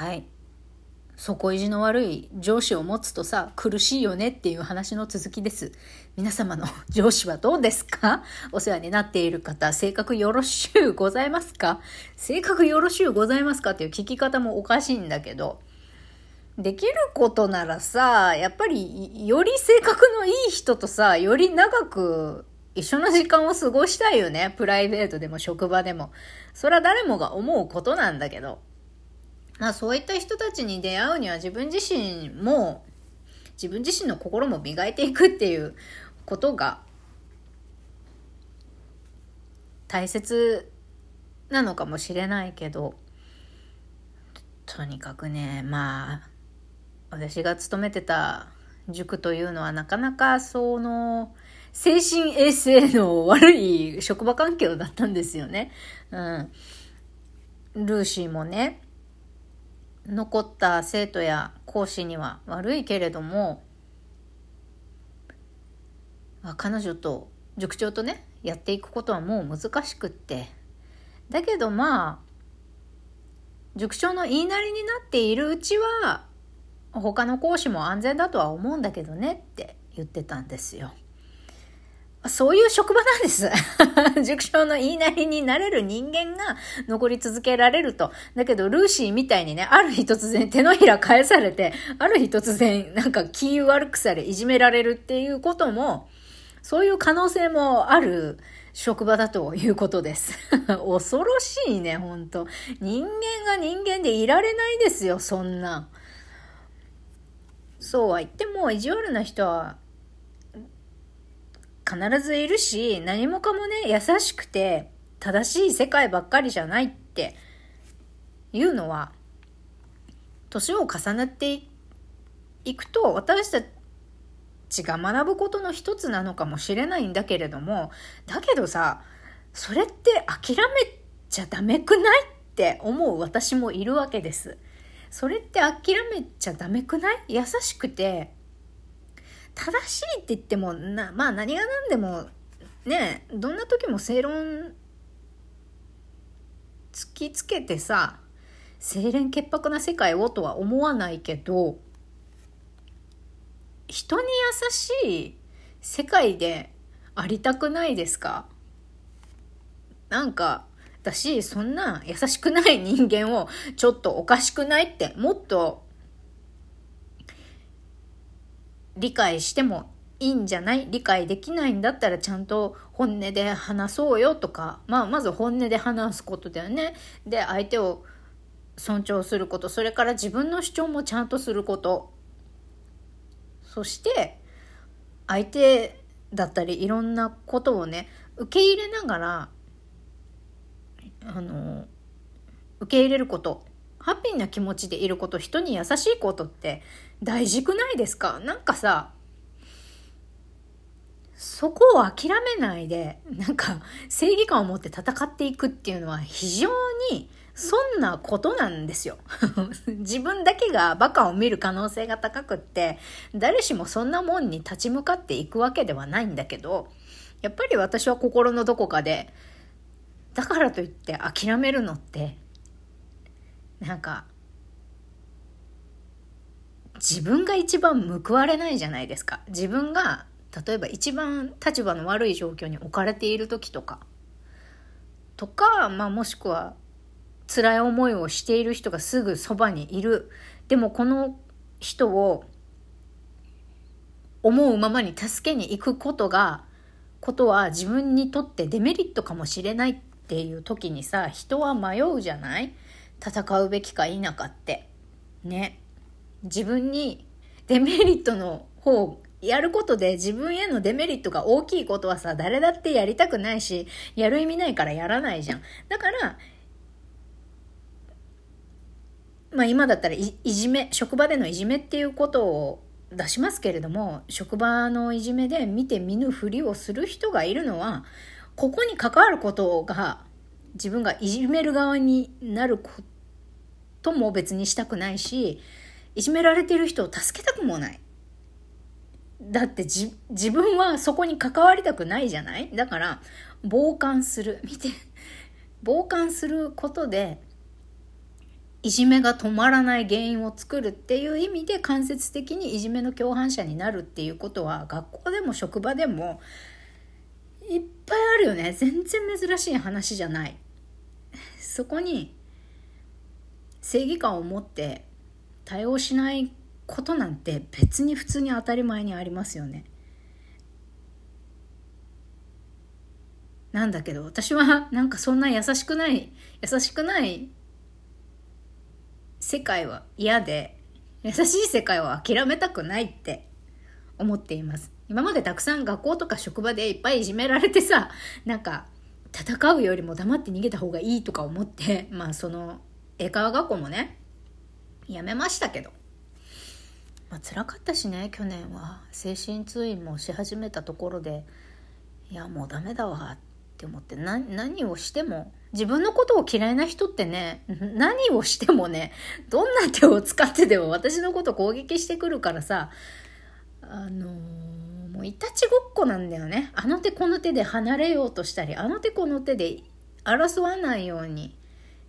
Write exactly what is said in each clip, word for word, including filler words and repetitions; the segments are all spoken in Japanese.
はい、底意地の悪い上司を持つとさ、苦しいよねっていう話の続きです。皆様の上司はどうですか？お世話になっている方、性格よろしゅうございますか？性格よろしゅうございますかっていう聞き方もおかしいんだけど、できることならさ、やっぱりより性格のいい人とさ、より長く一緒の時間を過ごしたいよね。プライベートでも職場でも。それは誰もが思うことなんだけど、まあ、そういった人たちに出会うには自分自身も、自分自身の心も磨いていくっていうことが大切なのかもしれないけど、とにかくね、まあ私が勤めてた塾というのはなかなかその精神衛生の悪い職場環境だったんですよね。うん、ルーシーもね、残った生徒や講師には悪いけれども、彼女と塾長とねやっていくことはもう難しくって、だけどまあ塾長の言いなりになっているうちは他の講師も安全だとは思うんだけどねって言ってたんですよ。そういう職場なんです塾長の言いなりになれる人間が残り続けられると。だけどルーシーみたいにね、ある日突然手のひら返されて、ある日突然なんか気悪くされいじめられるっていうことも、そういう可能性もある職場だということです恐ろしいね、ほんと。人間が人間でいられないですよ、そんな。そうは言っても意地悪な人は必ずいるし、何もかもね優しくて正しい世界ばっかりじゃないっていうのは、年を重ねていくと私たち違う学ぶことの一つなのかもしれないんだけれども、だけどさ、それって諦めちゃダメくないって思う私もいるわけです。それって諦めちゃダメくない？優しくて正しいって言ってもな、まあ何が何でもね、どんな時も正論突きつけてさ、清廉潔白な世界をとは思わないけど、人に優しい世界でありたくないですか？なんか私そんな優しくない人間をちょっとおかしくないって、もっと理解してもいいんじゃない？理解できないんだったらちゃんと本音で話そうよとか、まあまず本音で話すことだよね。で、相手を尊重すること、それから自分の主張もちゃんとすること、そして相手だったりいろんなことをね受け入れながら、あの受け入れること、ハッピーな気持ちでいること、人に優しいことって大事くないですか？なんかさ、そこを諦めないで、なんか正義感を持って戦っていくっていうのは非常にそんなことなんですよ自分だけがバカを見る可能性が高くって、誰しもそんなもんに立ち向かっていくわけではないんだけど、やっぱり私は心のどこかで、だからといって諦めるのってなんか自分が一番報われないじゃないですか。自分が例えば一番立場の悪い状況に置かれている時とかとか、まあもしくは辛い思いをしている人がすぐそばにいる。でもこの人を思うままに助けに行くことが、ことは自分にとってデメリットかもしれないっていう時にさ、人は迷うじゃない？戦うべきか否かって。ね。自分にデメリットの方、やることで自分へのデメリットが大きいことはさ、誰だってやりたくないし、やる意味ないからやらないじゃん。だから、まあ、今だったら い, いじめ職場でのいじめっていうことを出しますけれども、職場のいじめで見て見ぬふりをする人がいるのは、ここに関わることが自分がいじめる側になることも別にしたくないし、いじめられている人を助けたくもない。だってじ自分はそこに関わりたくないじゃない？だから傍観する、見て傍観することでいじめが止まらない原因を作るっていう意味で間接的にいじめの共犯者になるっていうことは、学校でも職場でもいっぱいあるよね。全然珍しい話じゃない。そこに正義感を持って対応しないことなんて別に普通に当たり前にありますよね。なんだけど私はなんかそんな優しくない優しくない世界は嫌で、優しい世界は諦めたくないって思っています。今までたくさん学校とか職場でいっぱいいじめられてさ、なんか戦うよりも黙って逃げた方がいいとか思って、まあその英会話学校もねやめましたけど、まあ、辛かったしね。去年は精神通院もし始めたところで、いやもうダメだわって思って、な何をしても自分のことを嫌いな人ってね、何をしてもね、どんな手を使ってでも私のこと攻撃してくるからさ、あのー、もういたちごっこなんだよね。あの手この手で離れようとしたり、あの手この手で争わないように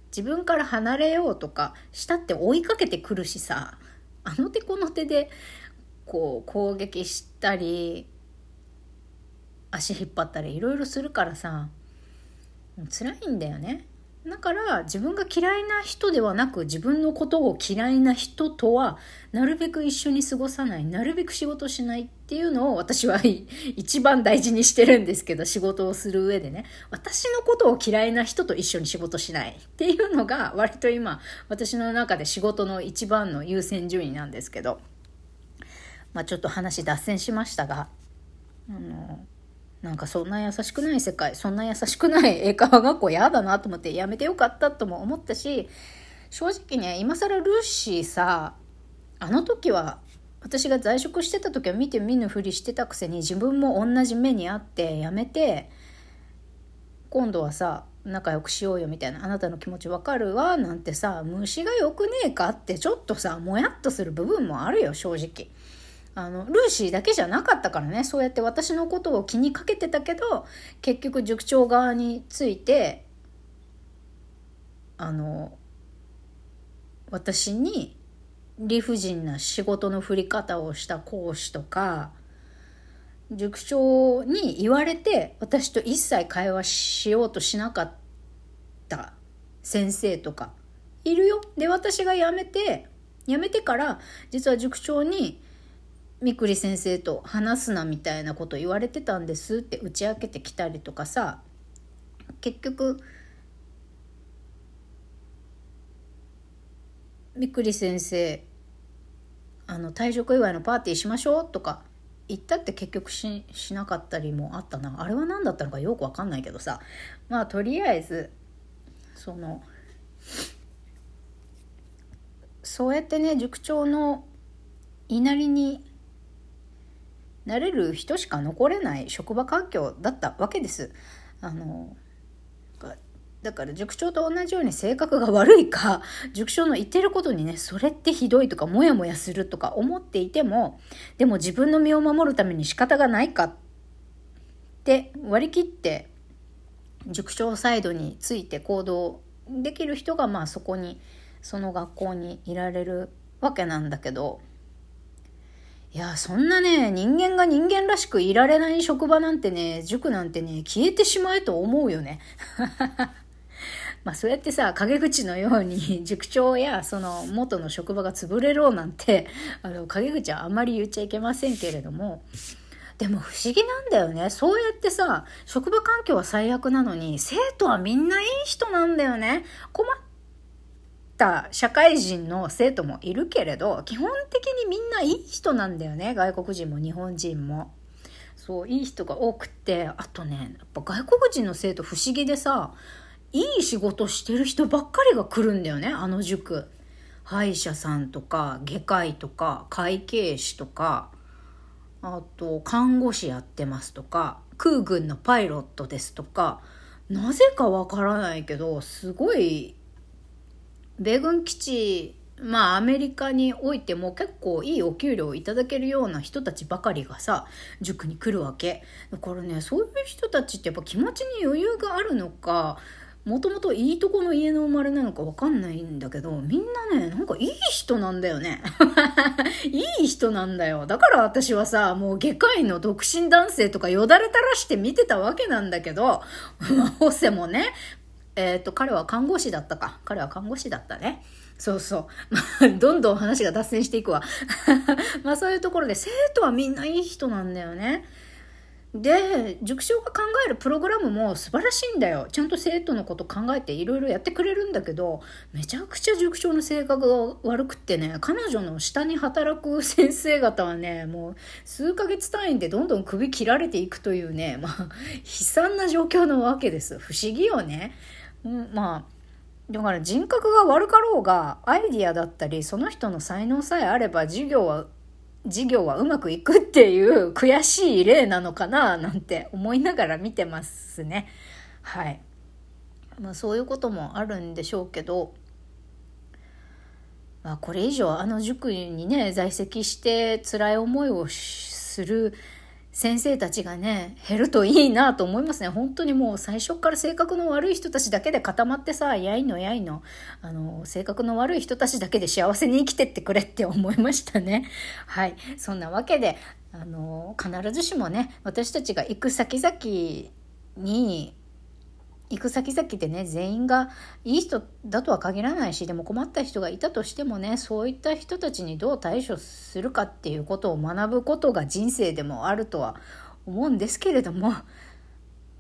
自分から離れようとかしたって追いかけてくるしさ、あの手この手でこう攻撃したり足引っ張ったりいろいろするからさ、辛いんだよね。だから自分が嫌いな人ではなく、自分のことを嫌いな人とはなるべく一緒に過ごさない、なるべく仕事しないっていうのを私は一番大事にしてるんですけど、仕事をする上でね、私のことを嫌いな人と一緒に仕事しないっていうのが割と今私の中で仕事の一番の優先順位なんですけど、まあちょっと話脱線しましたが、あのなんかそんな優しくない世界、そんな優しくない英会話学校やだなと思ってやめてよかったとも思ったし、正直ね今更ルーシーさ、あの時は私が在職してた時は見て見ぬふりしてたくせに自分も同じ目にあってやめて、今度はさ仲良くしようよみたいな、あなたの気持ちわかるわなんてさ、虫がよくねえかってちょっとさもやっとする部分もあるよ正直。あのルーシーだけじゃなかったからね、そうやって私のことを気にかけてたけど結局塾長側についてあの私に理不尽な仕事の振り方をした講師とか塾長に言われて、私と一切会話しようとしなかった先生とかいるよ。で私が辞めて辞めてから実は塾長にみくり先生と話すなみたいなこと言われてたんですって打ち明けてきたりとかさ、結局みくり先生あの退職祝いのパーティーしましょうとか言ったって結局 し, しなかったりもあったな。あれは何だったのかよく分かんないけどさ、まあとりあえずそのそうやってね塾長の言いなりになれる人しか残れない職場環境だったわけです。あのだから塾長と同じように性格が悪いか、塾長の言ってることにねそれってひどいとかモヤモヤするとか思っていても、でも自分の身を守るために仕方がないかって割り切って塾長サイドについて行動できる人がまあそこにその学校にいられるわけなんだけど、いやそんなね人間が人間らしくいられない職場なんてね、塾なんてね消えてしまえと思うよねまあそうやってさ陰口のように塾長やその元の職場が潰れろなんて、あの陰口はあんまり言っちゃいけませんけれども、でも不思議なんだよね。そうやってさ職場環境は最悪なのに生徒はみんないい人なんだよね。困っ社会人の生徒もいるけれど基本的にみんないい人なんだよね。外国人も日本人もそういい人が多くて、あとねやっぱ外国人の生徒不思議でさ、いい仕事してる人ばっかりが来るんだよねあの塾。歯医者さんとか外科医とか会計士とか、あと看護師やってますとか空軍のパイロットですとか、なぜかわからないけどすごい米軍基地、まあアメリカにおいても結構いいお給料をいただけるような人たちばかりがさ塾に来るわけだからね、そういう人たちってやっぱ気持ちに余裕があるのか、もともといいとこの家の生まれなのかわかんないんだけど、みんなね、なんかいい人なんだよね。いい人なんだよ。だから私はさ、もう外科医の独身男性とかよだれ垂らして見てたわけなんだけど、ホセもね、えっと、彼は看護師だったか。彼は看護師だったね。そうそう。どんどん話が脱線していくわ。まあそういうところで、生徒はみんないい人なんだよね。で、塾長が考えるプログラムも素晴らしいんだよ。ちゃんと生徒のこと考えていろいろやってくれるんだけど、めちゃくちゃ塾長の性格が悪くってね、彼女の下に働く先生方はね、もう数ヶ月単位でどんどん首切られていくというね、まあ悲惨な状況なわけです。不思議よね。うん、まあだから人格が悪かろうが、アイディアだったりその人の才能さえあれば授業は授業はうまくいくっていう悔しい例なのかななんて思いながら見てますね。はい、まあ、そういうこともあるんでしょうけど、まあ、これ以上あの塾にね在籍して辛い思いをする先生たちがね減るといいなと思いますね。本当にもう最初から性格の悪い人たちだけで固まってさ、やいのやいのあの性格の悪い人たちだけで幸せに生きてってくれって思いましたね。はい、そんなわけであの必ずしもね、私たちが行く先々に行く先々でね全員がいい人だとは限らないし、でも困った人がいたとしてもね、そういった人たちにどう対処するかっていうことを学ぶことが人生でもあるとは思うんですけれども、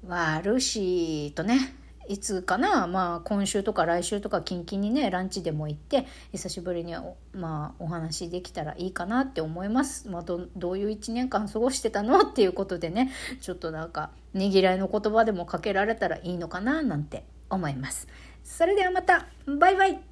悪しとねいつかな、まあ今週とか来週とか近々にねランチでも行って久しぶりに お,、まあ、お話できたらいいかなって思います、まあ、ど, どういういちねんかん過ごしてたのっていうことでね、ちょっとなんかねぎらいの言葉でもかけられたらいいのかななんて思います。それではまた、バイバイ。